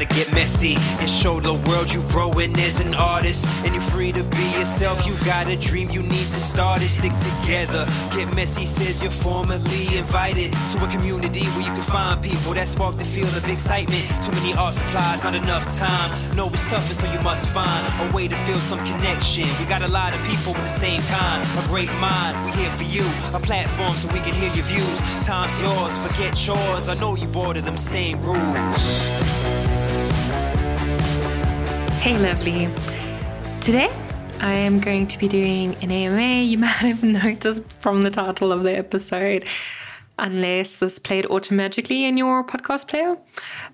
gotta get messy and show the world you growing as an artist. And you're free to be yourself. You got a dream, you need to start it. Stick together. Get Messy says you're formally invited to a community where you can find people that spark the feel of excitement. Too many art supplies, not enough time. No, it's tougher, so you must find a way to feel some connection. We got a lot of people with the same kind, a great mind. We here for you, a platform so we can hear your views. Time's yours, forget chores. I know you bored of them same rules. Hey lovely, today I am going to be doing an AMA. You might have noticed from the title of the episode, unless this played automatically in your podcast player,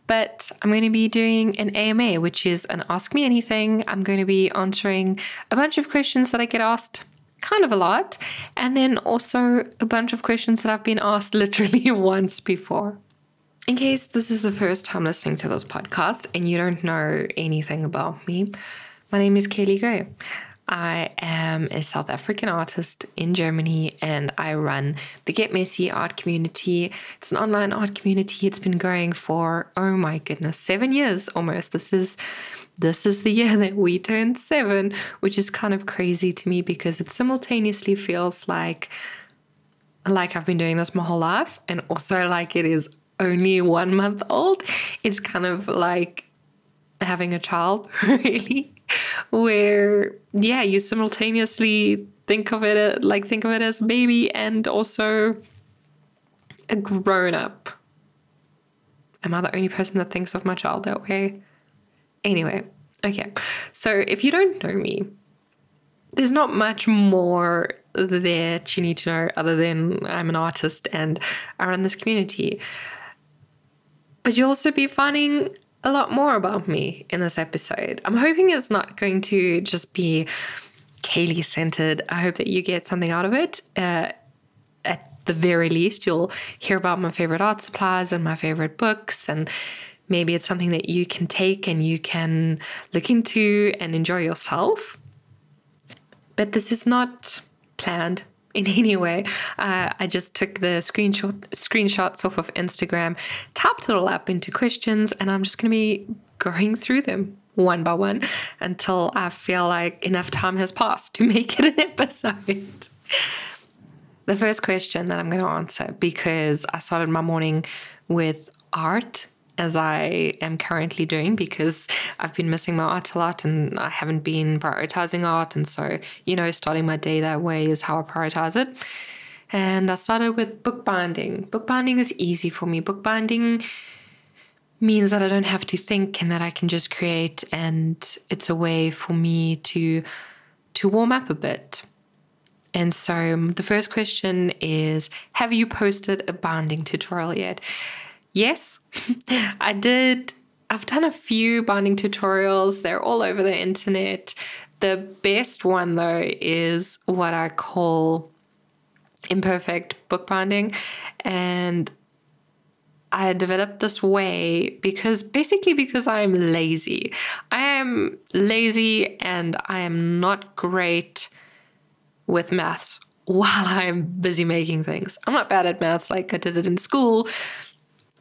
but I'm going to be doing an AMA, which is an Ask Me Anything. I'm going to be answering a bunch of questions that I get asked kind of a lot, and then also a bunch of questions that I've been asked literally once before. In case this is the first time listening to this podcast and you don't know anything about me, my name is Kelly Gray. I am a South African artist in Germany, and I run the Get Messy art community. It's an online art community. It's been going for, oh my goodness, 7 years almost. This is the year that we turned 7, which is kind of crazy to me because it simultaneously feels like I've been doing this my whole life, and also like it is only 1 month old. It's kind of like having a child, really, where you simultaneously think of it as baby and also a grown-up. Am I the only person that thinks of my child that way? Anyway, okay, so if you don't know me, there's not much more that you need to know other than I'm an artist and I run this community. But you'll also be finding a lot more about me in this episode. I'm hoping it's not going to just be Kaylee-centered. I hope that you get something out of it. At the very least, you'll hear about my favorite art supplies and my favorite books, and maybe it's something that you can take and you can look into and enjoy yourself. But this is not planned in any way. I just took the screenshots off of Instagram, typed it all up into questions, and I'm just going to be going through them one by one until I feel like enough time has passed to make it an episode. The first question that I'm going to answer, because I started my morning with art, as I am currently doing, because I've been missing my art a lot and I haven't been prioritizing art. And so, starting my day that way is how I prioritize it. And I started with bookbinding. Bookbinding is easy for me. Bookbinding means that I don't have to think and that I can just create. And it's a way for me to warm up a bit. And so the first question is, have you posted a binding tutorial yet? Yes, I did. I've done a few binding tutorials. They're all over the internet. The best one, though, is what I call imperfect bookbinding. And I developed this way because I'm lazy. I am lazy and I am not great with maths while I'm busy making things. I'm not bad at maths like I did it in school,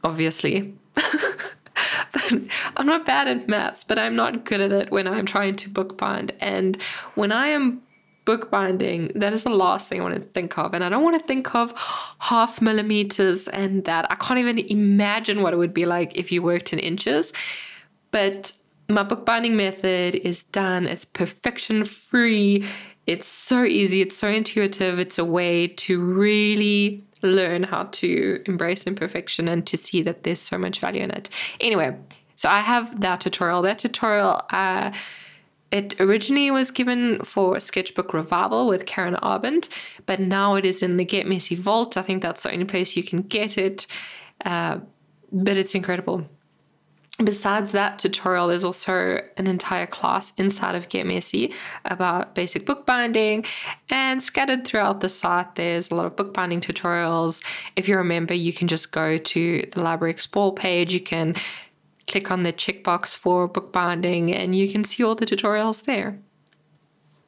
obviously. But I'm not bad at maths, but I'm not good at it when I'm trying to bookbind. And when I am bookbinding, that is the last thing I want to think of. And I don't want to think of half millimeters and that. I can't even imagine what it would be like if you worked in inches. But my bookbinding method is done. It's perfection free. It's so easy. It's so intuitive. It's a way to really learn how to embrace imperfection and to see that there's so much value in it. Anyway, so I have that tutorial. It originally was given for Sketchbook Revival with Karen Arbant, but now it is in the Get Messy vault. I think that's the only place you can get it, but it's incredible. Besides that tutorial, there's also an entire class inside of Get Messy about basic bookbinding, and scattered throughout the site, there's a lot of bookbinding tutorials. If you remember, you can just go to the Library Explore page. You can click on the checkbox for bookbinding and you can see all the tutorials there.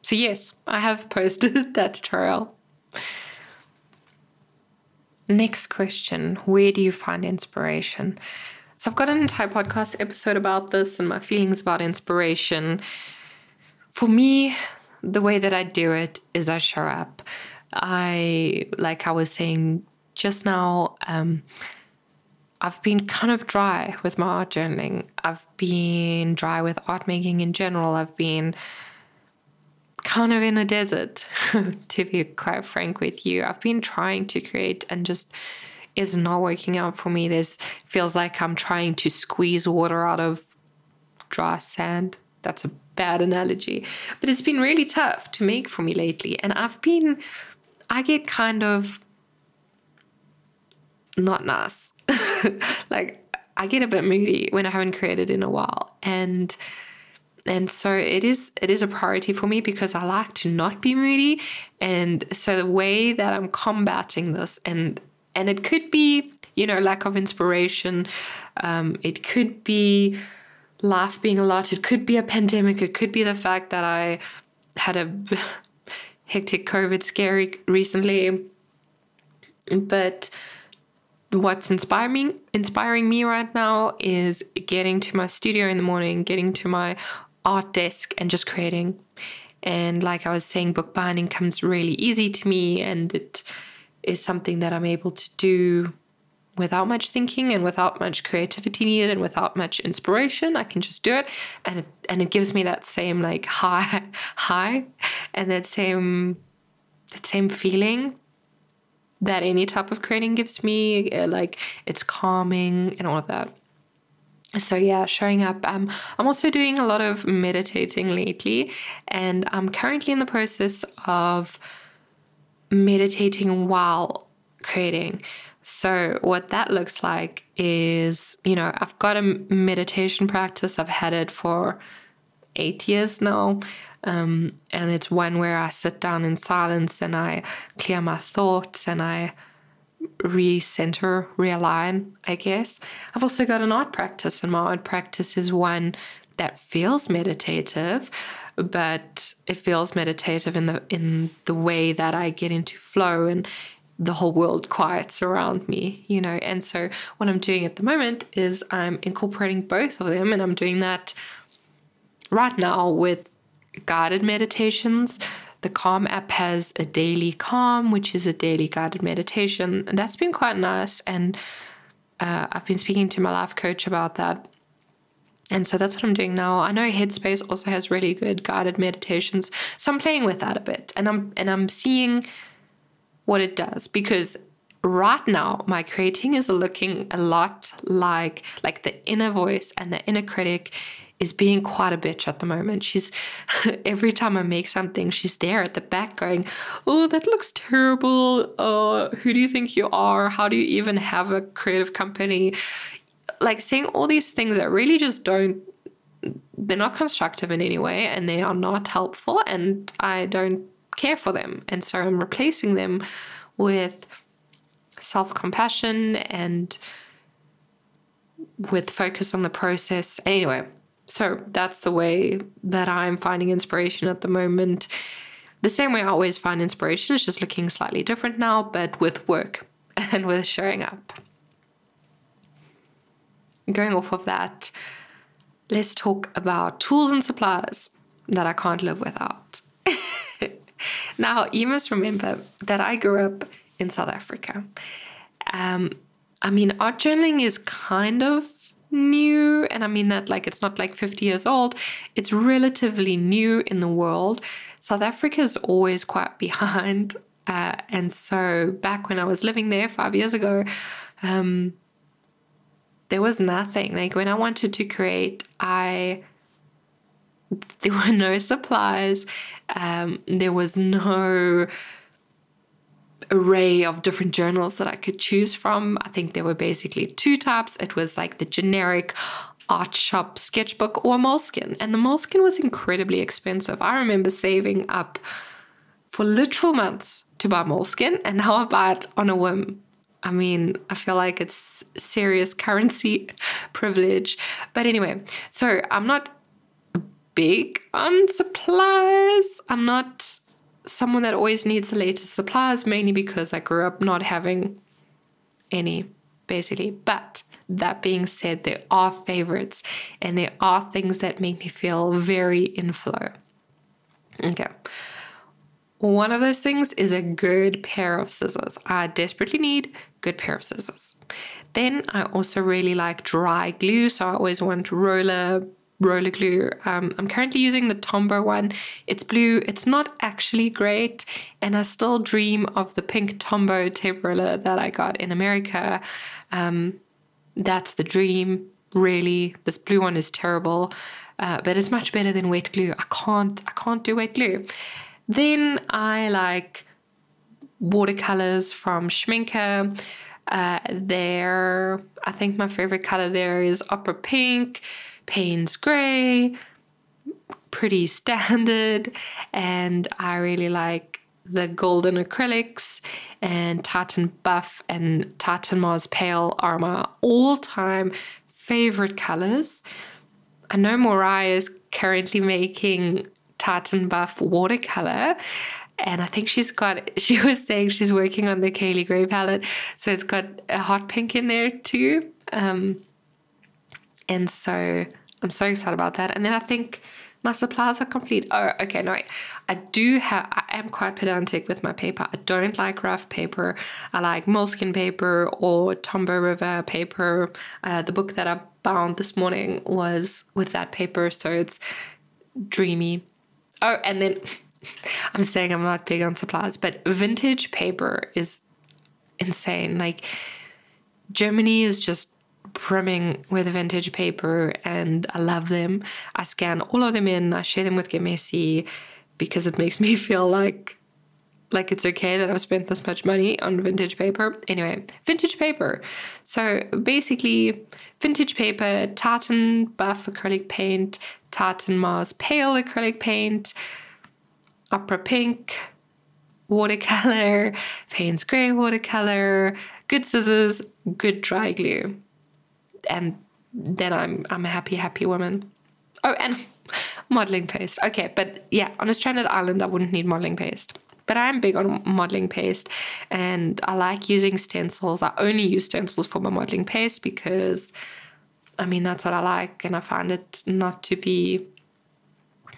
So yes, I have posted that tutorial. Next question, where do you find inspiration? So I've got an entire podcast episode about this and my feelings about inspiration. For me, the way that I do it is I show up. Like I was saying just now, I've been kind of dry with my art journaling. I've been dry with art making in general. I've been kind of in a desert, to be quite frank with you. I've been trying to create and just is not working out for me. This feels like I'm trying to squeeze water out of dry sand. That's a bad analogy, but it's been really tough to make for me lately. And I get kind of not nice. Like I get a bit moody when I haven't created in a while. And so it is a priority for me because I like to not be moody. And so the way that I'm combating this, and it could be, lack of inspiration. It could be life being a lot. It could be a pandemic. It could be the fact that I had a hectic COVID scare recently. But what's inspiring me right now is getting to my studio in the morning, getting to my art desk and just creating. And like I was saying, bookbinding comes really easy to me, and it is something that I'm able to do without much thinking and without much creativity needed and without much inspiration. I can just do it, and it gives me that same like high and that same feeling that any type of creating gives me. Like it's calming and all of that. So yeah, showing up. I'm also doing a lot of meditating lately, and I'm currently in the process of meditating while creating. So what that looks like is, I've got a meditation practice. I've had it for 8 years now. And it's one where I sit down in silence and I clear my thoughts and I recenter, realign, I guess. I've also got an art practice, and my art practice is one that feels meditative, but it feels meditative in the way that I get into flow and the whole world quiets around me, And so what I'm doing at the moment is I'm incorporating both of them, and I'm doing that right now with guided meditations. The Calm app has a daily Calm, which is a daily guided meditation, and that's been quite nice. And I've been speaking to my life coach about that. And so that's what I'm doing now. I know Headspace also has really good guided meditations. So I'm playing with that a bit, and I'm seeing what it does, because right now my creating is looking a lot like the inner voice and the inner critic is being quite a bitch at the moment. She's every time I make something, she's there at the back going, "Oh, that looks terrible. Who do you think you are? How do you even have a creative company?" Like saying all these things that really just they're not constructive in any way, and they are not helpful, and I don't care for them. And so I'm replacing them with self-compassion and with focus on the process. Anyway, so that's the way that I'm finding inspiration at the moment. The same way I always find inspiration is just looking slightly different now, but with work and with showing up. Going off of that, let's talk about tools and supplies that I can't live without. Now, you must remember that I grew up in South Africa. Art journaling is kind of new, and I mean that like it's not like 50 years old. It's relatively new in the world. South Africa is always quite behind. And so back when I was living there 5 years ago, there was nothing. Like when I wanted to create, there were no supplies. There was no array of different journals that I could choose from. I think there were basically two types. It was like the generic art shop sketchbook or Moleskine. And the Moleskine was incredibly expensive. I remember saving up for literal months to buy Moleskine, and now I buy it on a whim. I mean, I feel like it's serious currency privilege. But anyway, so I'm not big on supplies. I'm not someone that always needs the latest supplies, mainly because I grew up not having any, basically. But That being said, they are favorites and they are things that make me feel very in flow. Okay. One of those things is a good pair of scissors. I desperately need a good pair of scissors. Then I also really like dry glue. So I always want roller glue. I'm currently using the Tombow one. It's blue. It's not actually great. And I still dream of the pink Tombow tape roller that I got in America. That's the dream, really. This blue one is terrible, but it's much better than wet glue. I can't do wet glue. Then I like watercolors from Schmincke. I think my favorite color there is Opera Pink, Payne's Grey, pretty standard. And I really like the Golden Acrylics and Titan Buff and Titan Mars Pale are my all-time favorite colors. I know Moriah is currently making Titan Buff watercolor, and I think she was saying she's working on the Kelly Gray palette, so it's got a hot pink in there too, and so I'm so excited about that. And then I think my supplies are complete. Oh, okay, no, I am quite pedantic with my paper. I don't like rough paper. I like Moleskine paper or Tombow River paper. The book that I bound this morning was with that paper, so it's dreamy. Oh, and then I'm saying I'm not big on supplies, but vintage paper is insane. Like, Germany is just brimming with vintage paper, and I love them. I scan all of them in. I share them with Get Messy because it makes me feel like it's okay that I've spent this much money on vintage paper. Anyway, vintage paper. So basically, vintage paper, Titan Buff acrylic paint, Titan Mars Pale acrylic paint, Opera Pink watercolor, Payne's Grey watercolor, good scissors, good dry glue. And then I'm a happy woman. Oh, and modeling paste. Okay, but yeah, on a stranded island, I wouldn't need modeling paste. But I am big on modeling paste, and I like using stencils. I only use stencils for my modeling paste because, I mean, that's what I like, and I find it not to be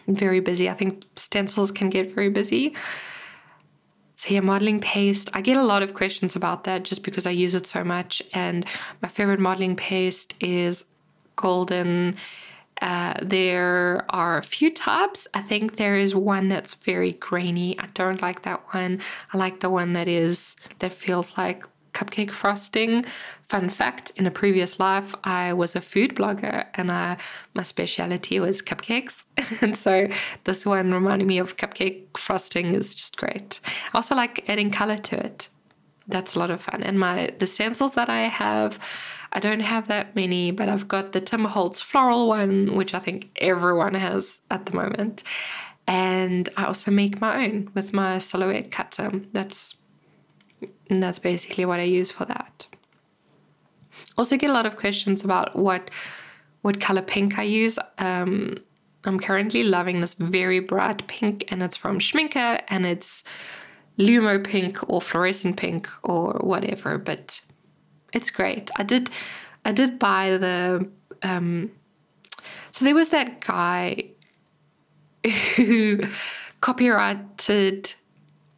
very busy. I think stencils can get very busy. So yeah, modeling paste. I get a lot of questions about that just because I use it so much, and my favorite modeling paste is Golden. There are a few types. I think there is one that's very grainy. I don't like that one. I like the one that feels like cupcake frosting. Fun fact, in a previous life, I was a food blogger, and my specialty was cupcakes. And so this one reminded me of cupcake frosting. Is just great. I also like adding color to it. That's a lot of fun. And the stencils that I have, I don't have that many, but I've got the Tim Holtz floral one, which I think everyone has at the moment. And I also make my own with my silhouette cutter. That's basically what I use for that. Also get a lot of questions about what color pink I use. I'm currently loving this very bright pink, and it's from Schmincke, and it's Lumo Pink or fluorescent pink or whatever, but it's great. I did buy the so there was that guy who copyrighted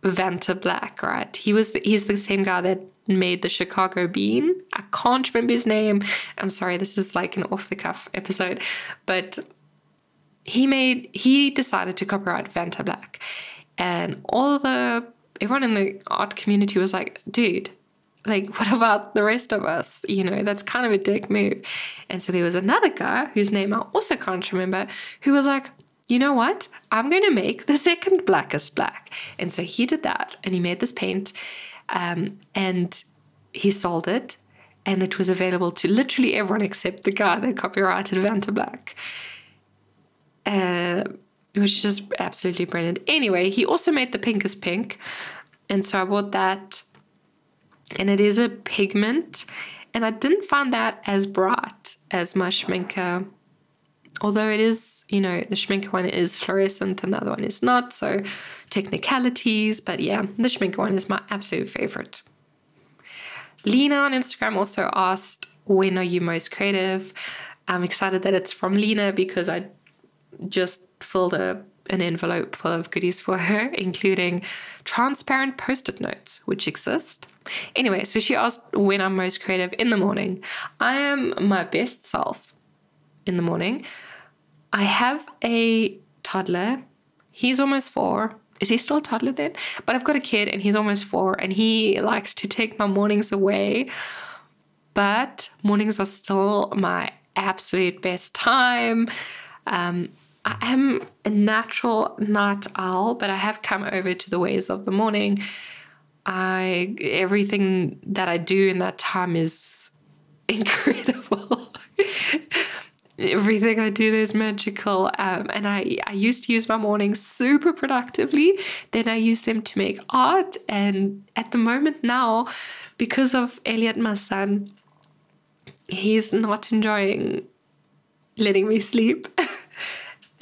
Vanta Black, right? He's the same guy that made the Chicago Bean. I can't remember his name. I'm sorry, this is like an off-the-cuff episode, but he decided to copyright Vanta Black, and everyone in the art community was like, dude, like, what about the rest of us? You know, that's kind of a dick move. And so there was another guy whose name I also can't remember who was like, you know what? I'm going to make the second blackest black. And so he did that, and he made this paint, and he sold it, and it was available to literally everyone except the guy that copyrighted Vanta Black. Which is just absolutely brilliant. Anyway, he also made the Pinkest Pink, and so I bought that, and it is a pigment, and I didn't find that as bright as my Schmincke, although it is, you know, the Schmincke one is fluorescent and the other one is not, so technicalities, but yeah, the Schmincke one is my absolute favorite. Lena on Instagram also asked when are you most creative? I'm excited that it's from Lena because I just filled an envelope full of goodies for her, including transparent post-it notes, which exist. Anyway, so she asked when I'm most creative in the morning. I am my best self in the morning. I have a toddler. He's almost 4. Is he still a toddler then? But I've got a kid and he's almost 4 and he likes to take my mornings away. But mornings are still my absolute best time. I am a natural night owl, but I have come over to the ways of the morning. Everything that I do in that time is incredible. Everything I do is magical. And I used to use my mornings super productively. Then I use them to make art. And at the moment now, because of Elliot, my son, he's not enjoying letting me sleep.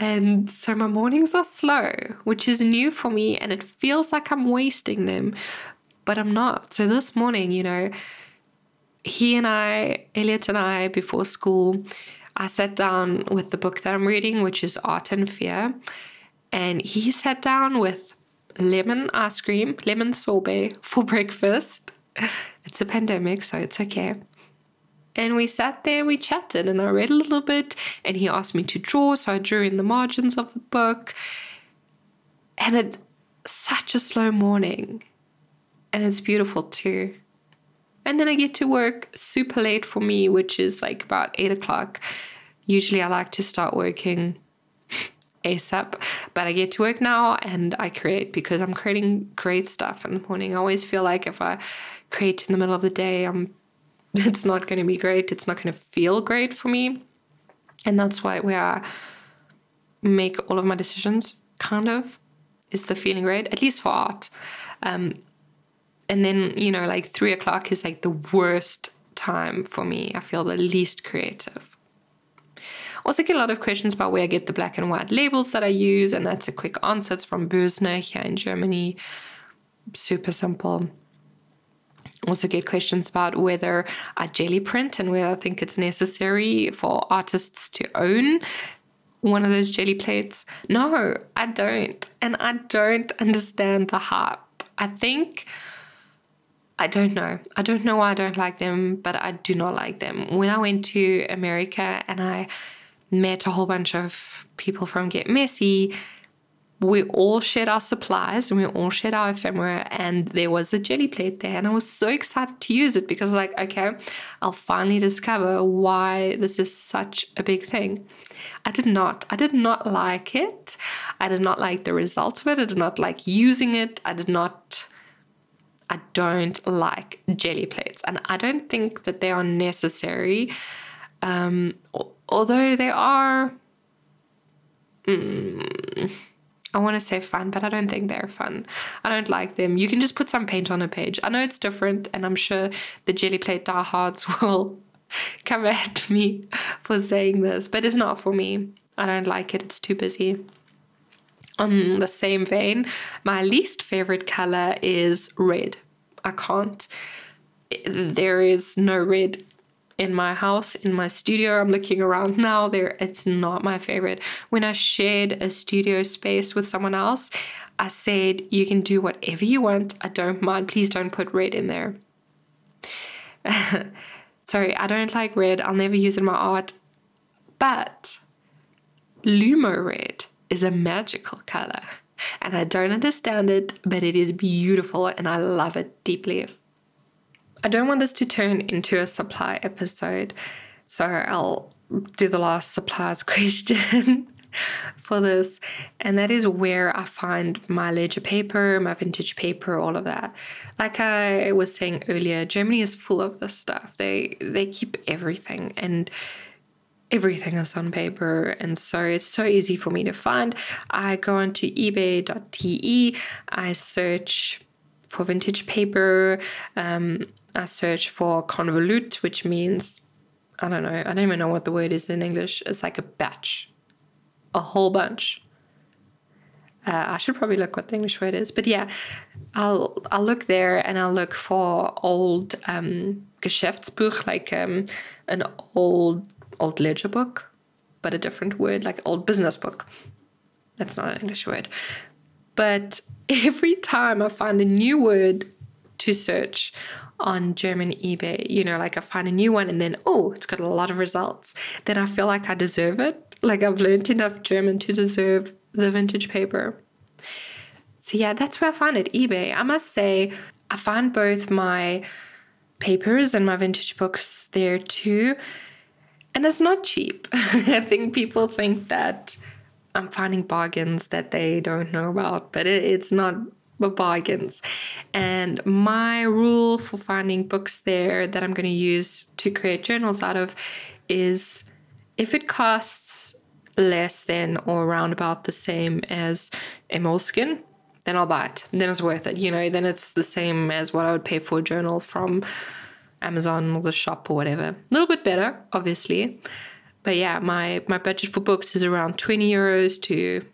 And so my mornings are slow, which is new for me, and it feels like I'm wasting them, but I'm not. So this morning, Elliot and I, before school, I sat down with the book that I'm reading, which is Art and Fear. And he sat down with lemon ice cream, lemon sorbet for breakfast. It's a pandemic, so it's okay. And we sat there, we chatted, and I read a little bit, and he asked me to draw, so I drew in the margins of the book. And it's such a slow morning, and it's beautiful too. And then I get to work super late for me, which is like about 8 o'clock. Usually I like to start working ASAP, but I get to work now and I create because I'm creating great stuff in the morning. I always feel like if I create in the middle of the day, it's not going to be great. It's not going to feel great for me. And that's why where I make all of my decisions, kind of, is the feeling great, at least for art. And then, 3 o'clock is like the worst time for me. I feel the least creative. Also get a lot of questions about where I get the black and white labels that I use. And that's a quick answer. It's from Boesner here in Germany. Super simple. Also get questions about whether I jelly print and whether I think it's necessary for artists to own one of those jelly plates. No, I don't. And I don't understand the hype. I don't know. I don't know why I don't like them, but I do not like them. When I went to America and I met a whole bunch of people from Get Messy, we all shared our supplies and we all shared our ephemera, and there was a jelly plate there, and I was so excited to use it because I'll finally discover why this is such a big thing. I did not like it. I did not like the results of it. I did not like using it. I don't like jelly plates, and I don't think that they are necessary. Although they are, I want to say fun, but I don't think they're fun. I don't like them. You can just put some paint on a page. I know it's different, and I'm sure the jelly plate diehards will come at me for saying this, but it's not for me. I don't like it. It's too busy. On the same vein, my least favorite color is red. I can't. There is no red in my house, in my studio. I'm looking around now. It's not my favorite. When I shared a studio space with someone else, I said, you can do whatever you want. I don't mind. Please don't put red in there. Sorry, I don't like red. I'll never use it in my art. But Lumo red is a magical color, and I don't understand it, but it is beautiful and I love it deeply. I don't want this to turn into a supply episode, so I'll do the last supplies question for this, and that is where I find my ledger paper, my vintage paper, all of that. Like I was saying earlier, Germany is full of this stuff. They keep everything, and everything is on paper, and so it's so easy for me to find. I go onto ebay.de, I search for vintage paper, I search for convolute, which means, I don't even know what the word is in English. It's like a batch, a whole bunch. I should probably look what the English word is, but yeah, I'll look there, and I'll look for old Geschäftsbuch, like an old ledger book, but a different word, like old business book. That's not an English word. But every time I find a new word to search on German eBay, you know, like I find a new one and then, oh, it's got a lot of results. Then I feel like I deserve it. Like I've learned enough German to deserve the vintage paper. So yeah, that's where I found it, eBay. I must say, I found both my papers and my vintage books there too. And it's not cheap. I think people think that I'm finding bargains that they don't know about, but it's not bargains. And my rule for finding books there that I'm going to use to create journals out of is if it costs less than or around about the same as a Moleskine, then I'll buy it. Then it's worth it. You know, then it's the same as what I would pay for a journal from Amazon or the shop or whatever. A little bit better, obviously. But yeah, my budget for books is around 20 euros to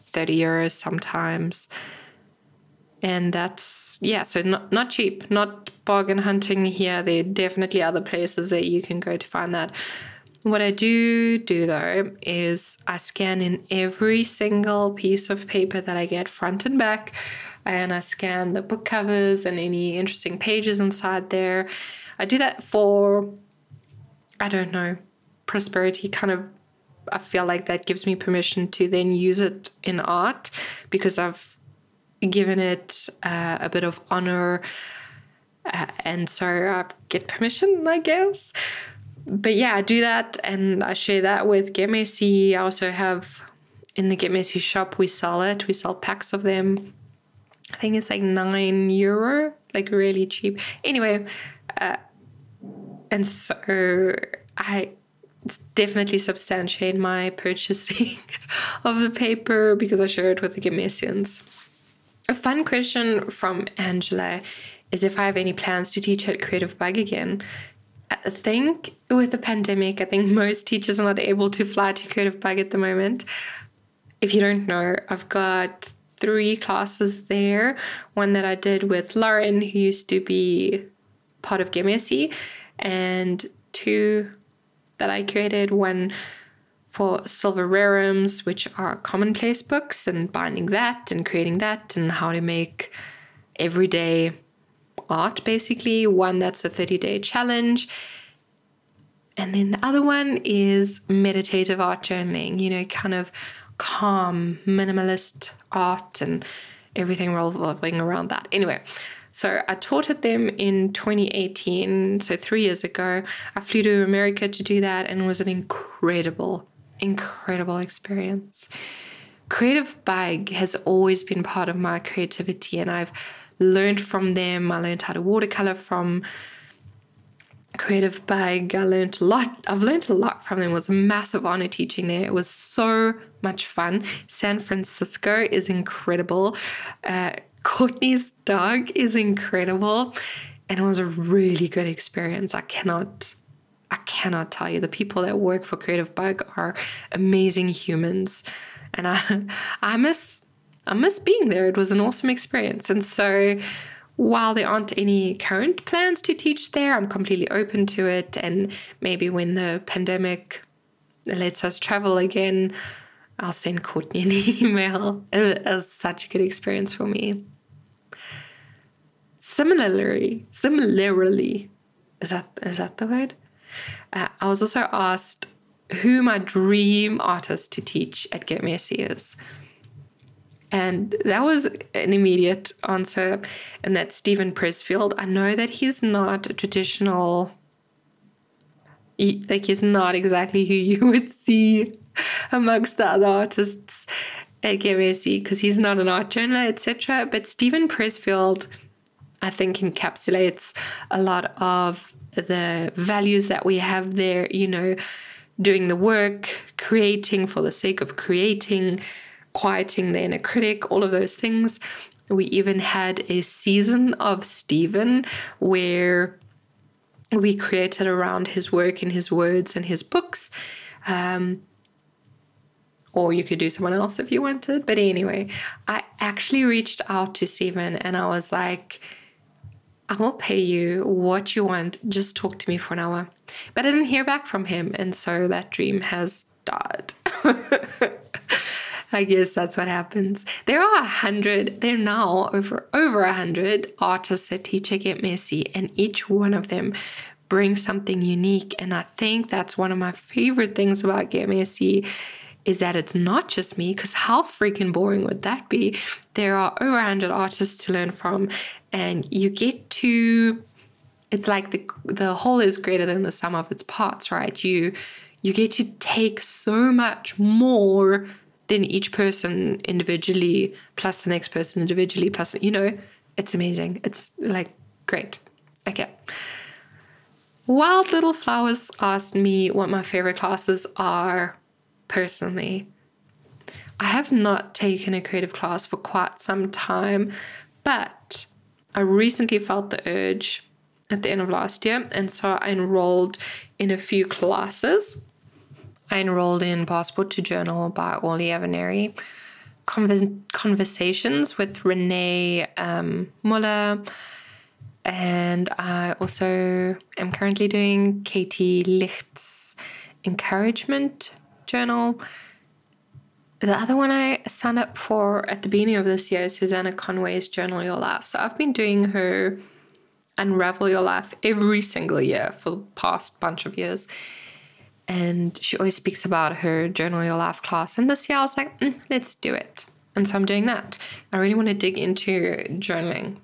30 euros sometimes. And that's, yeah, so not cheap, not bargain hunting here. There are definitely other places that you can go to find that. What I do though is I scan in every single piece of paper that I get front and back, and I scan the book covers and any interesting pages inside there. I do that for, I don't know, prosperity kind of. I feel like that gives me permission to then use it in art because I've given it a bit of honor, and so I get permission, I guess. But yeah, I do that and I share that with Get Messy. I also have in the Get Messy shop, we sell packs of them. I think it's like €9, like really cheap. Anyway, and so I definitely substantiate my purchasing of the paper because I share it with the Get Messians. A fun question from Angela is if I have any plans to teach at Creative Bug again. I think with the pandemic, I think most teachers are not able to fly to Creative Bug at the moment. If you don't know, I've got 3 classes there. One that I did with Lauren, who used to be part of Get Messy, and 2 that I created. One for silver rarums, which are commonplace books, and binding that and creating that and how to make everyday art, basically. One that's a 30-day challenge. And then the other one is meditative art journaling, you know, kind of calm, minimalist art and everything revolving around that. Anyway, so I taught at them in 2018, so 3 years ago. I flew to America to do that, and it was an incredible experience. Creative Bug has always been part of my creativity, and I've learned from them. I learned how to watercolor from Creative Bug. I've learned a lot from them. It was a massive honor teaching there. It was so much fun. San Francisco is incredible. Courtney's dog is incredible, and it was a really good experience. I cannot tell you. The people that work for Creative Bug are amazing humans, and I miss being there. It was an awesome experience. And so while there aren't any current plans to teach there, I'm completely open to it. And maybe when the pandemic lets us travel again, I'll send Courtney an email. It was such a good experience for me. Similarly, is that the word? I was also asked who my dream artist to teach at Get Messy is. And that was an immediate answer. And that's Stephen Pressfield. I know that he's not a traditional, like he's not exactly who you would see amongst the other artists at Get Messy because he's not an art journaler, etc. But Stephen Pressfield, I think, encapsulates a lot of the values that we have there, you know, doing the work, creating for the sake of creating, quieting the inner critic, all of those things. We even had a season of Stephen where we created around his work and his words and his books. or you could do someone else if you wanted. But anyway, I actually reached out to Stephen and I was like, I will pay you what you want. Just talk to me for an hour. But I didn't hear back from him. And so that dream has died. I guess that's what happens. There are 100, there are now over 100 artists that teach at Get Messy, and each one of them brings something unique. And I think that's one of my favorite things about Get Messy is that it's not just me, because how freaking boring would that be? There are over 100 artists to learn from, and you get to, it's like the whole is greater than the sum of its parts, right? You get to take so much more than each person individually, plus the next person individually, plus, you know, it's amazing. It's like, great. Okay. Wild Little Flowers asked me what my favorite classes are. Personally, I have not taken a creative class for quite some time, but I recently felt the urge at the end of last year. And so I enrolled in a few classes. I enrolled in Passport to Journal by Olli Aveneri, Conversations with Renee Muller, and I also am currently doing Katie Licht's Encouragement Journal. The other one I signed up for at the beginning of this year is Susanna Conway's Journal Your Life. So I've been doing her Unravel Your Life every single year for the past bunch of years. And she always speaks about her Journal Your Life class. And this year I was like, let's do it. And so I'm doing that. I really want to dig into journaling.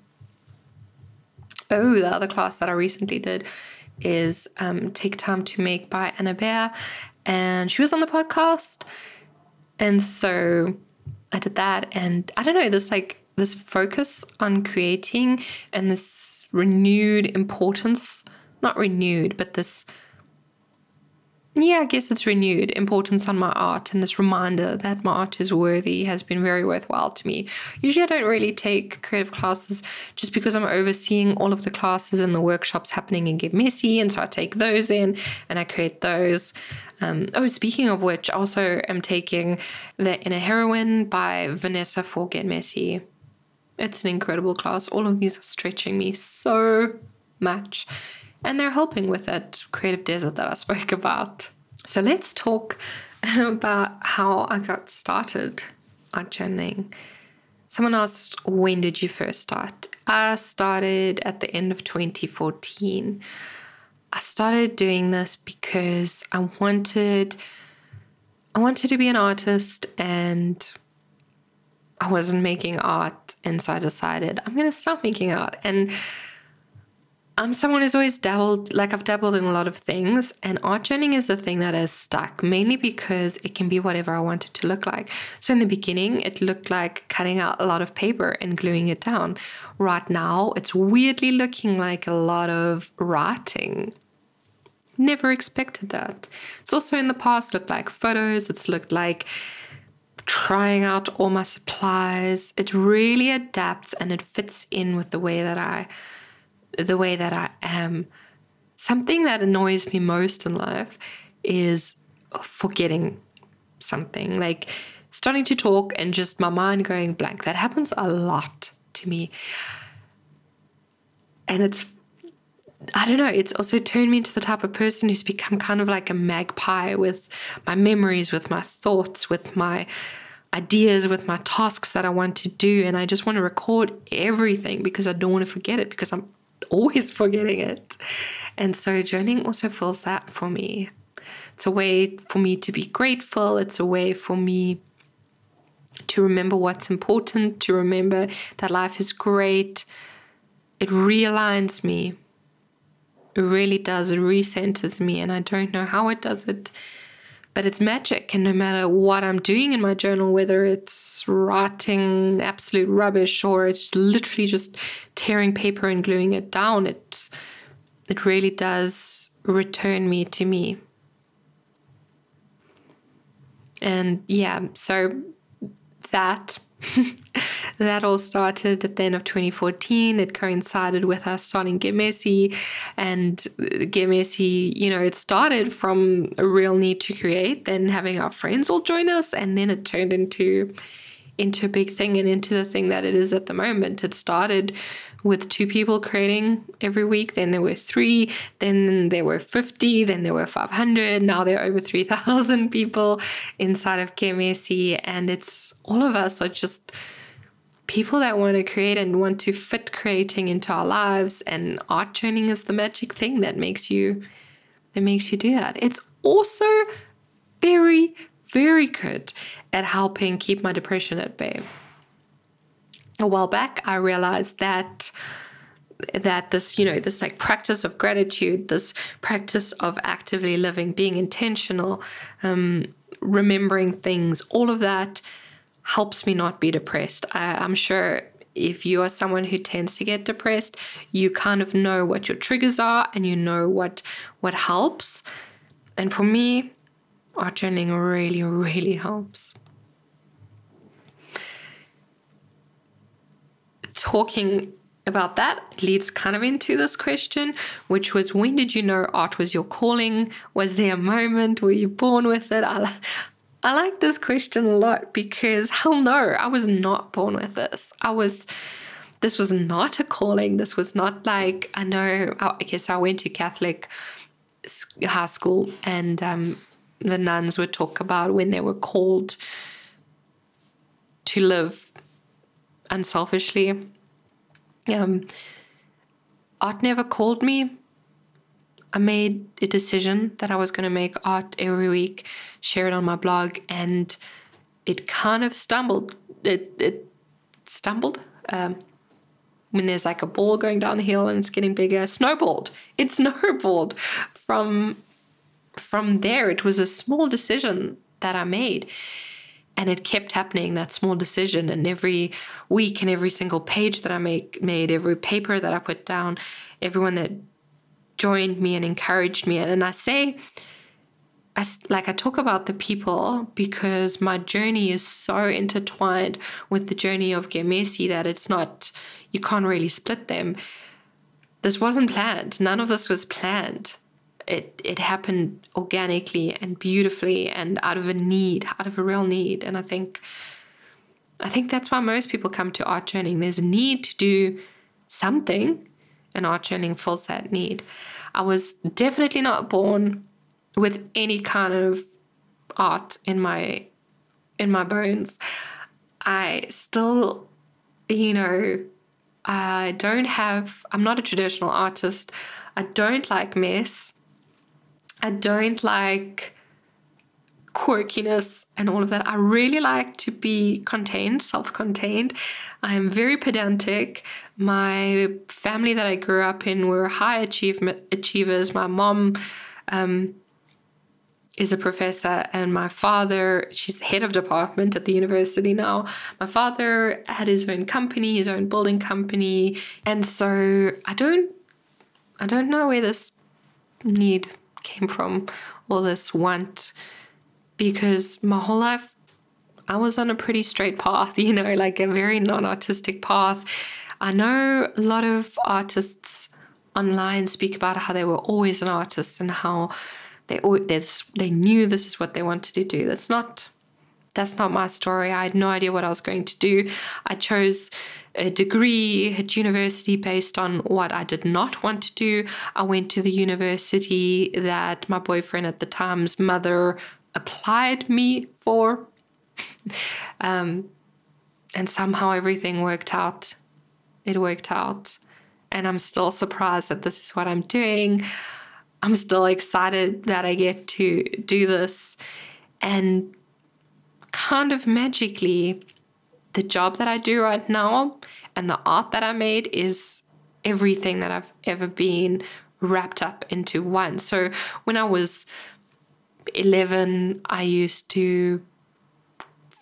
Oh, the other class that I recently did is Take Time to Make by Anna Bear. And she was on the podcast. And so I did that. And I don't know, this focus on creating and this renewed importance, not renewed, but this, yeah, I guess it's renewed importance on my art. And this reminder that my art is worthy has been very worthwhile to me. Usually I don't really take creative classes just because I'm overseeing all of the classes and the workshops happening and Get Messy. And so I take those in and I create those. Speaking of which, I also am taking The Inner Heroine by Vanessa for Get Messy. It's an incredible class. All of these are stretching me so much. And they're helping with that creative desert that I spoke about. So let's talk about how I got started art journaling. Someone asked, when did you first start? I started at the end of 2014. I started doing this because I wanted to be an artist and I wasn't making art. And so I decided I'm going to start making art. And I'm someone who's always dabbled, like I've dabbled in a lot of things, and art journaling is the thing that has stuck, mainly because it can be whatever I want it to look like. So in the beginning, it looked like cutting out a lot of paper and gluing it down. Right now, it's weirdly looking like a lot of writing. Never expected that. It's also in the past looked like photos. It's looked like trying out all my supplies. It really adapts and it fits in with the way that I am. Something that annoys me most in life is forgetting something, like starting to talk and just my mind going blank. That happens a lot to me. And it's, I don't know, it's also turned me into the type of person who's become kind of like a magpie with my memories, with my thoughts, with my ideas, with my tasks that I want to do. And I just want to record everything because I don't want to forget it, because I'm always forgetting it. And so journaling also fills that for me. It's a way for me to be grateful. It's a way for me to remember what's important, to remember that life is great. It realigns me. It really does. It recenters me. And I don't know how it does it, but it's magic. And no matter what I'm doing in my journal, whether it's writing absolute rubbish or it's literally just tearing paper and gluing it down, it really does return me to me. And yeah, so that That all started at the end of 2014. It coincided with us starting Get Messy, and Get Messy, you know, it started from a real need to create, then having our friends all join us, and then it turned into a big thing and into the thing that it is at the moment. It started with 2 people creating every week, then there were 3, then there were 50, then there were 500, now there are over 3,000 people inside of Get Messy, and it's all of us are just people that want to create and want to fit creating into our lives, and art churning is the magic thing that makes you do that. It's also very, very good at helping keep my depression at bay. A while back, I realized that this, you know, this like practice of gratitude, this practice of actively living, being intentional, remembering things, all of that helps me not be depressed. I'm sure if you are someone who tends to get depressed, you kind of know what your triggers are and you know what helps. And for me, art journaling really, really helps. Talking about that leads kind of into this question, which was, when did you know art was your calling? Was there a moment? Were you born with it? I like this question a lot because, hell no, I was not born with this. This was not a calling. This was not like, I went to Catholic high school, and the nuns would talk about when they were called to live unselfishly. Art never called me. I made a decision that I was going to make art every week, share it on my blog, and it kind of stumbled. It stumbled. When there's like a ball going down the hill and it's getting bigger, snowballed. It snowballed from there. It was a small decision that I made, and it kept happening, that small decision. And every week and every single page that I made, every paper that I put down, everyone that joined me and encouraged me. And I talk about the people because my journey is so intertwined with the journey of Get Messy that it's not, you can't really split them. This wasn't planned. None of this was planned. It happened organically and beautifully and out of a real need. And I think that's why most people come to art journaling. There's a need to do something, and art journaling fills that need. I was definitely not born with any kind of art in my bones. I still, I'm not a traditional artist. I don't like mess. I don't like quirkiness and all of that. I really like to be contained, self-contained. I'm very pedantic. My family that I grew up in were high achievers. My mom is a professor, and my father, she's the head of department at the university now. My father had his own company, his own building company. And so I don't know where this need came from, all this want, because my whole life I was on a pretty straight path, like a very non-artistic path. I know a lot of artists online speak about how they were always an artist and how they knew this is what they wanted to do. That's not my story. I had no idea what I was going to do. I chose a degree at university based on what I did not want to do. I went to the university that my boyfriend at the time's mother applied me for. And somehow everything worked out. It worked out. And I'm still surprised that this is what I'm doing. I'm still excited that I get to do this. And kind of magically, the job that I do right now and the art that I made is everything that I've ever been wrapped up into one. So when I was 11, I used to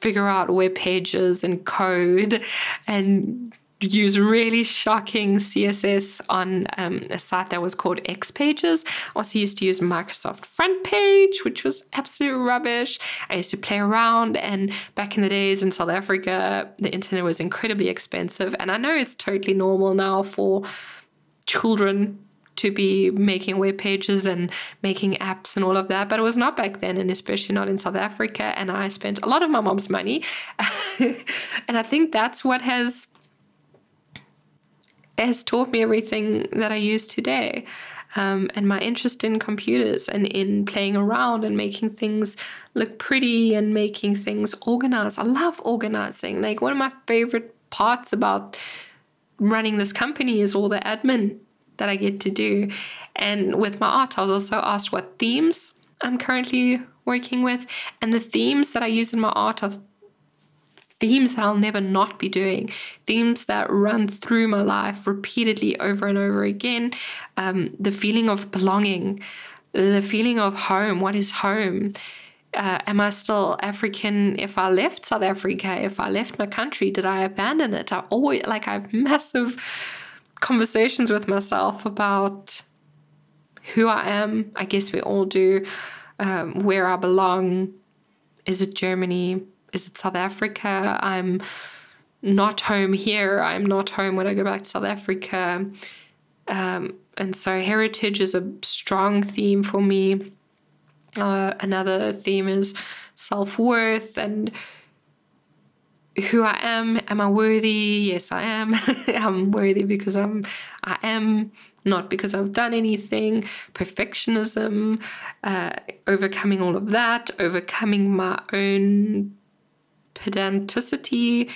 figure out web pages and code and use really shocking CSS on a site that was called X Pages. I also used to use Microsoft Front Page, which was absolute rubbish. I used to play around, and back in the days in South Africa, the internet was incredibly expensive. And I know it's totally normal now for children to be making web pages and making apps and all of that, but it was not back then, and especially not in South Africa. And I spent a lot of my mom's money. And I think that's what has taught me everything that I use today, and my interest in computers and in playing around and making things look pretty and making things organized. I love organizing. Like, one of my favorite parts about running this company is all the admin that I get to do. And with my art, I was also asked what themes I'm currently working with, and the themes that I use in my art are themes that I'll never not be doing, themes that run through my life repeatedly over and over again. The feeling of belonging, the feeling of home. What is home? Am I still African if I left South Africa, if I left my country? Did I abandon it? I have massive conversations with myself about who I am. I guess we all do. Where I belong. Is it Germany? Is it South Africa? I'm not home here. I'm not home when I go back to South Africa. And so heritage is a strong theme for me. Another theme is self-worth and who I am. Am I worthy? Yes, I am. I'm worthy because I am, not because I've done anything. Perfectionism, overcoming all of that, overcoming my own pedanticity,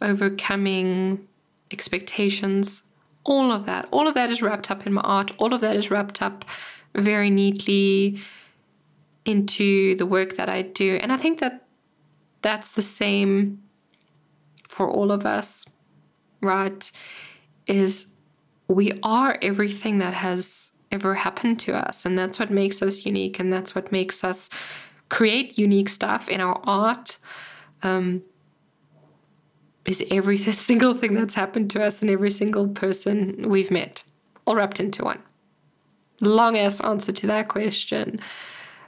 overcoming expectations, all of that. All of that is wrapped up in my art. All of that is wrapped up very neatly into the work that I do. And I think that that's the same for all of us, right? Is we are everything that has ever happened to us. And that's what makes us unique. And that's what makes us create unique stuff in our art. Is every single thing that's happened to us and every single person we've met, all wrapped into one. Long ass answer to that question.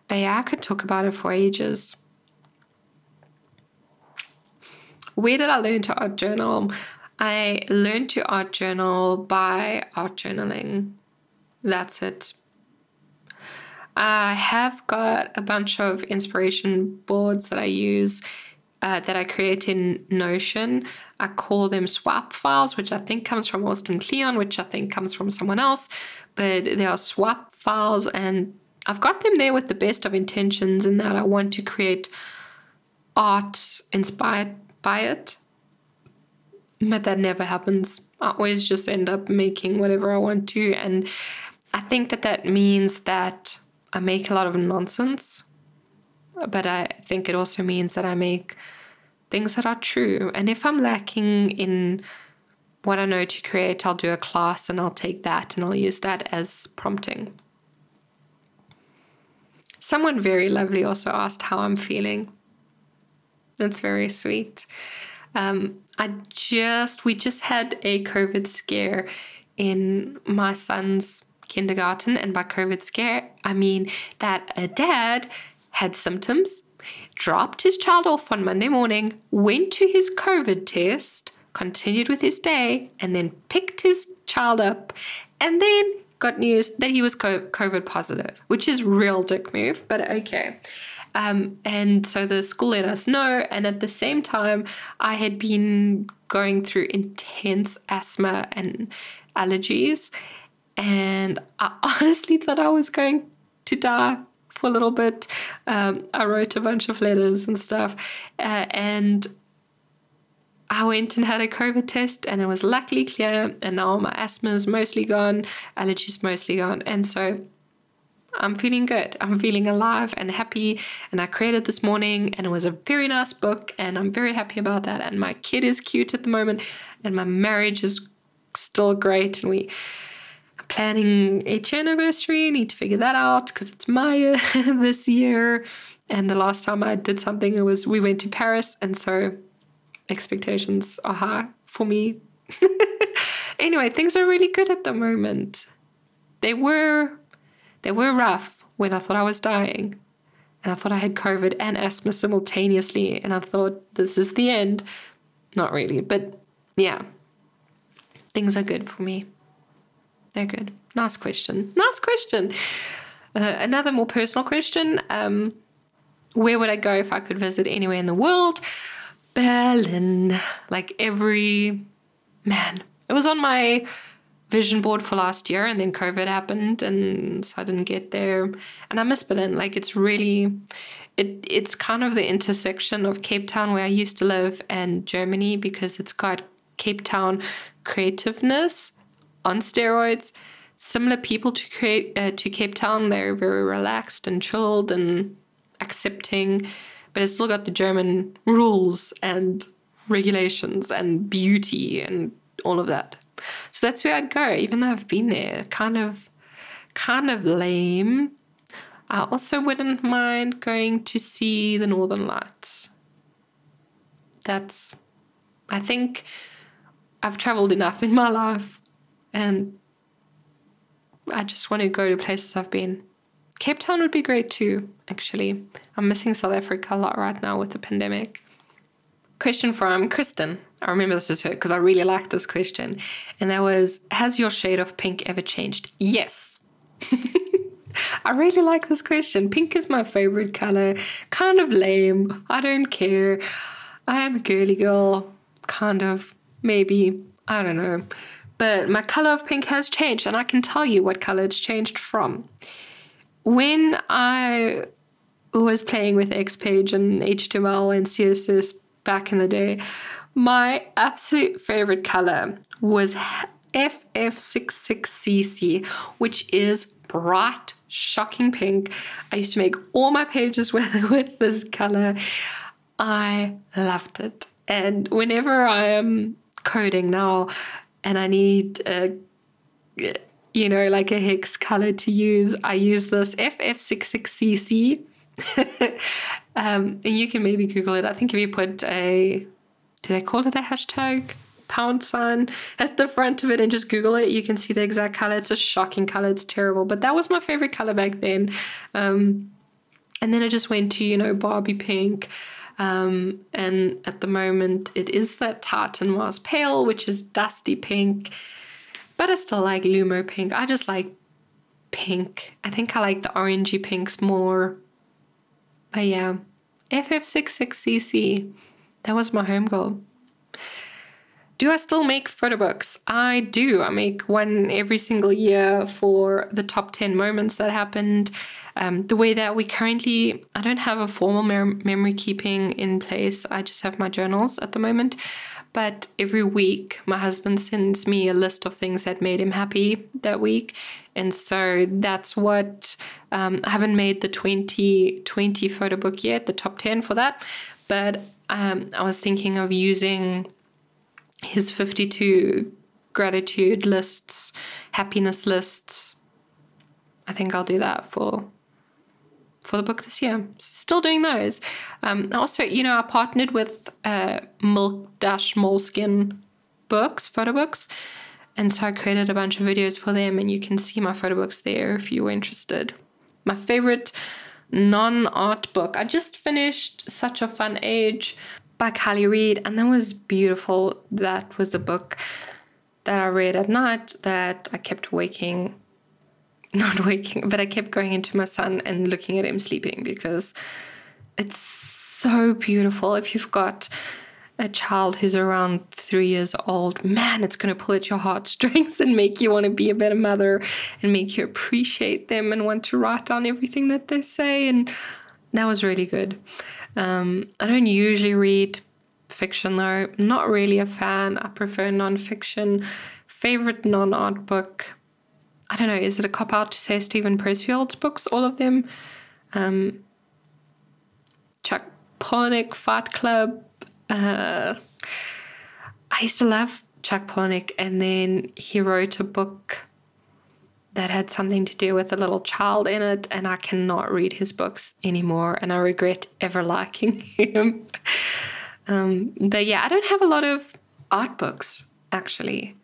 But yeah, I could talk about it for ages. Where did I learn to art journal? I learned to art journal by art journaling. That's it. I have got a bunch of inspiration boards that I use, that I create in Notion. I call them swap files, which I think comes from Austin Kleon, which I think comes from someone else, but they are swap files, and I've got them there with the best of intentions in that I want to create art inspired by it, but that never happens. I always just end up making whatever I want to, and I think that means that I make a lot of nonsense, but I think it also means that I make things that are true. And if I'm lacking in what I know to create, I'll do a class and I'll take that and I'll use that as prompting. Someone very lovely also asked how I'm feeling. That's very sweet. We just had a COVID scare in my son's kindergarten, and by COVID scare, I mean that a dad had symptoms, dropped his child off on Monday morning, went to his COVID test, continued with his day, and then picked his child up, and then got news that he was COVID positive, which is real dick move, but okay. And so the school let us know, and at the same time, I had been going through intense asthma and allergies, and I honestly thought I was going to die for a little bit. I wrote a bunch of letters and stuff, and I went and had a COVID test, and it was luckily clear, and now my asthma is mostly gone, allergies mostly gone, and so I'm feeling good. I'm feeling alive and happy, and I created this morning, and it was a very nice book, and I'm very happy about that, and my kid is cute at the moment, and my marriage is still great, and we are planning each anniversary. I need to figure that out because it's Maya this year, and the last time I did something, we went to Paris, and so expectations are high for me Anyway, things are really good at the moment. They were rough when I thought I was dying. And I thought I had COVID and asthma simultaneously. And I thought, this is the end. Not really, but yeah. Things are good for me. They're good. Nice question. Another more personal question. Where would I go if I could visit anywhere in the world? Berlin. It was on my vision board for last year, and then COVID happened, and so I didn't get there. And I miss Berlin. It's kind of the intersection of Cape Town, where I used to live, and Germany, because it's got Cape Town creativeness on steroids. Similar people to Cape Town. They're very relaxed and chilled and accepting, but it's still got the German rules and regulations and beauty and all of that. So that's where I'd go, even though I've been there. Kind of lame. I also wouldn't mind going to see the Northern Lights. I think I've traveled enough in my life, and I just want to go to places I've been. Cape Town would be great too, actually. I'm missing South Africa a lot right now with the pandemic. Question from Kristen. I remember this was her because I really liked this question. And that was, has your shade of pink ever changed? Yes. I really like this question. Pink is my favorite color. Kind of lame. I don't care. I am a girly girl. Kind of. Maybe. I don't know. But my color of pink has changed. And I can tell you what color it's changed from. When I was playing with XPage and HTML and CSS back in the day, my absolute favorite color was FF66CC, which is bright, shocking pink. I used to make all my pages with this color. I loved it. And whenever I am coding now and I need a hex color to use, I use this FF66CC. And you can maybe Google it. I think if you put do they call it a hashtag? # at the front of it and just Google it, you can see the exact color. It's a shocking color. It's terrible. But that was my favorite color back then. And then I just went to, Barbie pink. And at the moment it is that Titan Mars Pale, which is dusty pink. But I still like Lumo Pink. I just like pink. I think I like the orangey pinks more. But yeah, FF66CC. That was my home goal. Do I still make photo books? I do. I make one every single year for the top 10 moments that happened. The way that we currently, I don't have a formal memory keeping in place. I just have my journals at the moment. But every week, my husband sends me a list of things that made him happy that week. And so that's what, I haven't made the 2020 photo book yet, the top 10 for that. But I was thinking of using his 52 gratitude lists, happiness lists. I think I'll do that for the book this year. Still doing those. Also, I partnered with Moleskine books, photo books. And so I created a bunch of videos for them, and you can see my photo books there if you were interested. My favorite non-art book. I just finished Such a Fun Age by Kylie Reid, and that was beautiful. That was a book that I read at night that I kept I kept going into my son and looking at him sleeping, because it's so beautiful. If you've got a child who's around 3 years old, man, it's going to pull at your heartstrings and make you want to be a better mother and make you appreciate them and want to write down everything that they say. And that was really good. I don't usually read fiction, though. Not really a fan. I prefer nonfiction. Favorite non-art book. I don't know. Is it a cop-out to say Stephen Pressfield's books, all of them? Chuck Palahniuk, Fight Club. I used to love Chuck Palahniuk, and then he wrote a book that had something to do with a little child in it, and I cannot read his books anymore, and I regret ever liking him. But yeah, I don't have a lot of art books actually.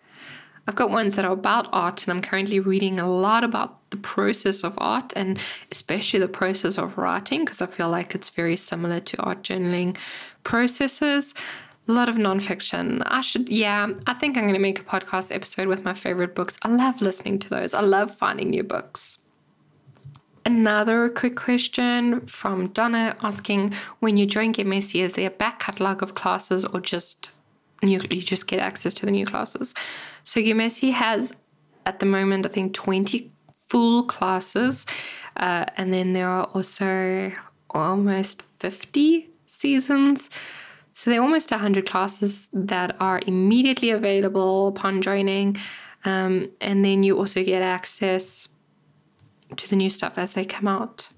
I've got ones that are about art, and I'm currently reading a lot about the process of art, and especially the process of writing, because I feel like it's very similar to art journaling processes. A lot of nonfiction. I think I'm going to make a podcast episode with my favorite books. I love listening to those. I love finding new books. Another quick question from Donna asking, when you join Get Messy, is there a back catalog of classes or just you just get access to the new classes? So Get Messy has at the moment, I think 20 full classes. And then there are also almost 50 seasons. So there are almost 100 classes that are immediately available upon joining. And then you also get access to the new stuff as they come out.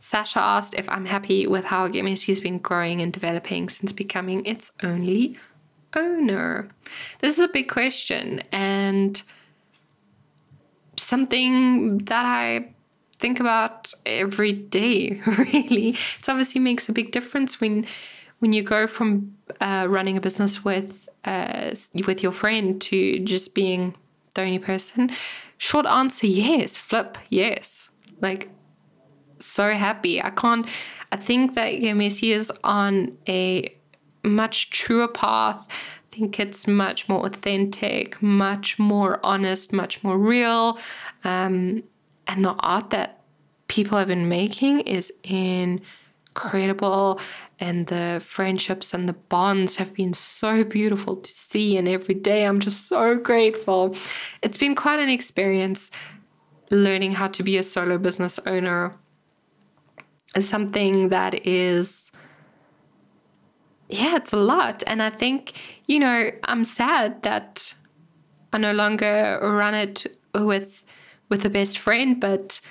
Sasha asked if I'm happy with how Get Messy's been growing and developing since becoming its only owner. This is a big question and something that I think about every day, really. It obviously makes a big difference when you go from running a business with your friend to just being the only person. Short answer, yes. Flip, yes. Like, so happy. I think that Get Messy is on a much truer path. I think it's much more authentic, much more honest, much more real. And the art that people have been making is incredible. And the friendships and the bonds have been so beautiful to see. And every day I'm just so grateful. It's been quite an experience learning how to be a solo business owner. Is something that is, it's a lot. And I think, I'm sad that I no longer run it with a best friend, but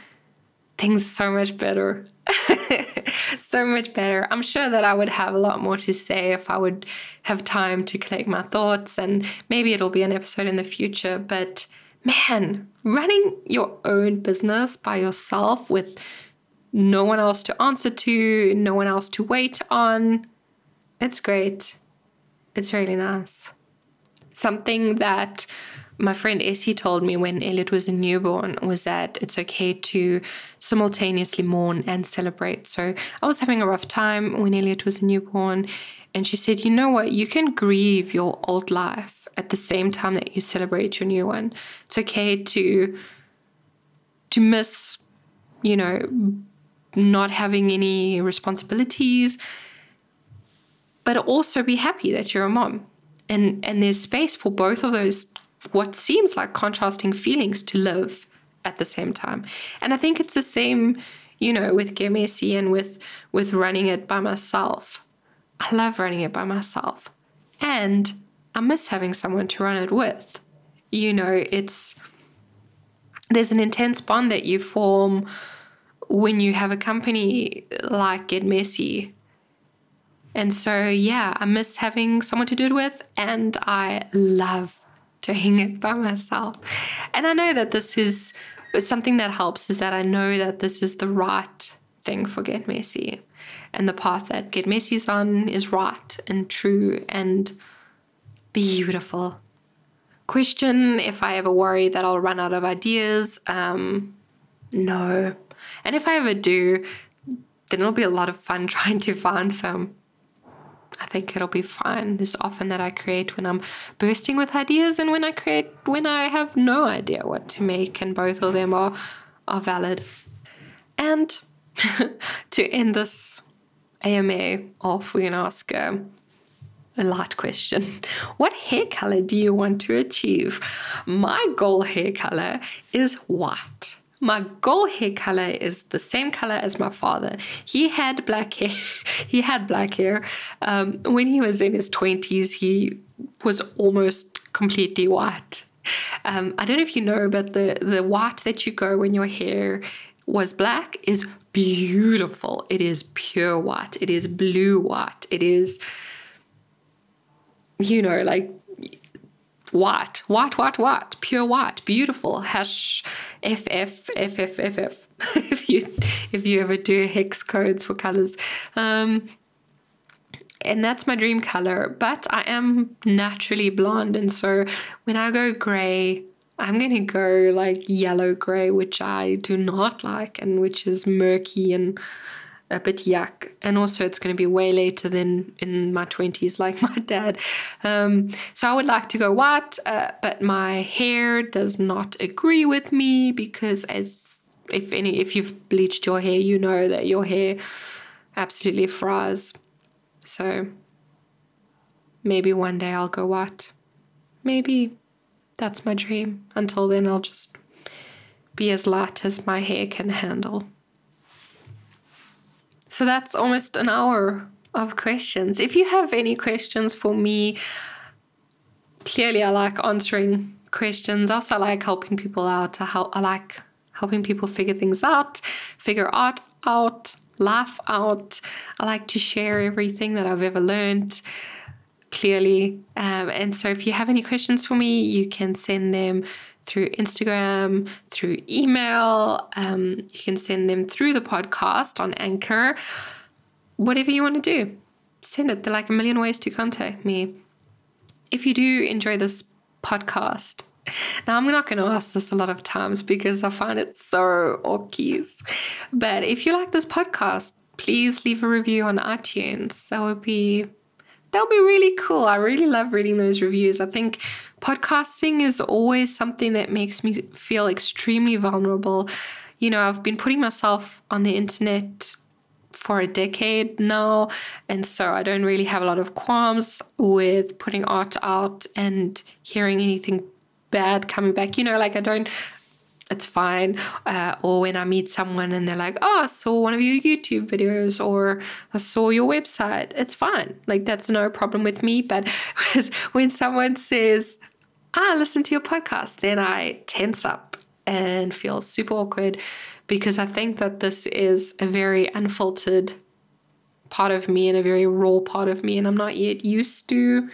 things are so much better. So much better. I'm sure that I would have a lot more to say if I would have time to collect my thoughts, and maybe it'll be an episode in the future. But man, running your own business by yourself with no one else to answer to, no one else to wait on, it's great. It's really nice. Something that my friend Essie told me when Elliot was a newborn was that it's okay to simultaneously mourn and celebrate. So I was having a rough time when Elliot was a newborn, and she said, you know what, you can grieve your old life at the same time that you celebrate your new one. It's okay to miss, not having any responsibilities, but also be happy that you're a mom. And there's space for both of those, what seems like contrasting feelings, to live at the same time. And I think it's the same, with Get Messy and with running it by myself. I love running it by myself. And I miss having someone to run it with. There's an intense bond that you form when you have a company like Get Messy. And so, I miss having someone to do it with, and I love doing it by myself. And I know that this is something that helps, is that I know that this is the right thing for Get Messy, and the path that Get Messy's on is right and true and beautiful. Question, if I ever worry that I'll run out of ideas, no. And if I ever do, then it'll be a lot of fun trying to find some. I think it'll be fine. There's often that I create when I'm bursting with ideas, and when I have no idea what to make, and both of them are valid. And to end this AMA off, we're going to ask a light question. What hair color do you want to achieve? My goal hair color is white. My goal hair color is the same color as my father. He had black hair. When he was in his 20s, he was almost completely white. I don't know if you know, but the white that you go when your hair was black is beautiful. It is pure white. It is blue white. It is, white, pure white, beautiful, hash, FF, if you ever do hex codes for colors. and that's my dream color, but I am naturally blonde, and so when I go gray, I'm gonna go like yellow gray, which I do not like and which is murky and a bit yuck. And also it's gonna be way later than in my 20s, like my dad. So I would like to go white, but my hair does not agree with me, because if you've bleached your hair, you know that your hair absolutely fries. So maybe one day I'll go white. Maybe that's my dream. Until then, I'll just be as light as my hair can handle. So that's almost an hour of questions. If you have any questions for me, clearly I like answering questions. Also, I like helping people out. I like helping people figure things out, figure art out, laugh out. I like to share everything that I've ever learned, clearly. And so if you have any questions for me, you can send them through Instagram, through email. You can send them through the podcast on Anchor. Whatever you want to do, send it. There are like a million ways to contact me. If you do enjoy this podcast, now, I'm not going to ask this a lot of times because I find it so orkies. But if you like this podcast, please leave a review on iTunes. That would be really cool. I really love reading those reviews. I think podcasting is always something that makes me feel extremely vulnerable. You know, I've been putting myself on the internet for a decade now, and so I don't really have a lot of qualms with putting art out and hearing anything bad coming back, you know, like it's fine. Or when I meet someone and they're like, oh, I saw one of your YouTube videos, or I saw your website, it's fine. Like, that's no problem with me. But when someone says, I listen to your podcast, then I tense up and feel super awkward, because I think that this is a very unfiltered part of me and a very raw part of me, and I'm not yet used to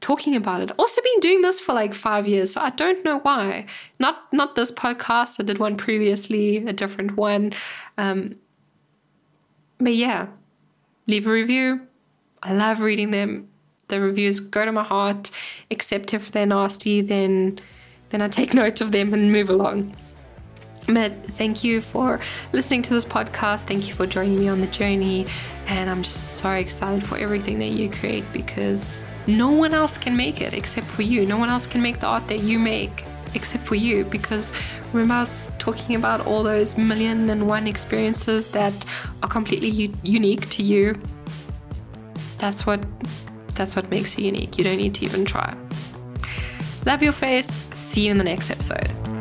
talking about it. Also been doing this for like 5 years, so I don't know why. Not this podcast. I did one previously, a different one. But yeah, leave a review. I love reading them. The reviews go to my heart, except if they're nasty, then I take note of them and move along. But thank you for listening to this podcast. Thank you for joining me on the journey. And I'm just so excited for everything that you create, because no one else can make it except for you. No one else can make the art that you make except for you, because remember I was talking about all those 1,000,001 experiences that are completely unique to you. That's what makes you unique. You don't need to even try. Love your face. See you in the next episode.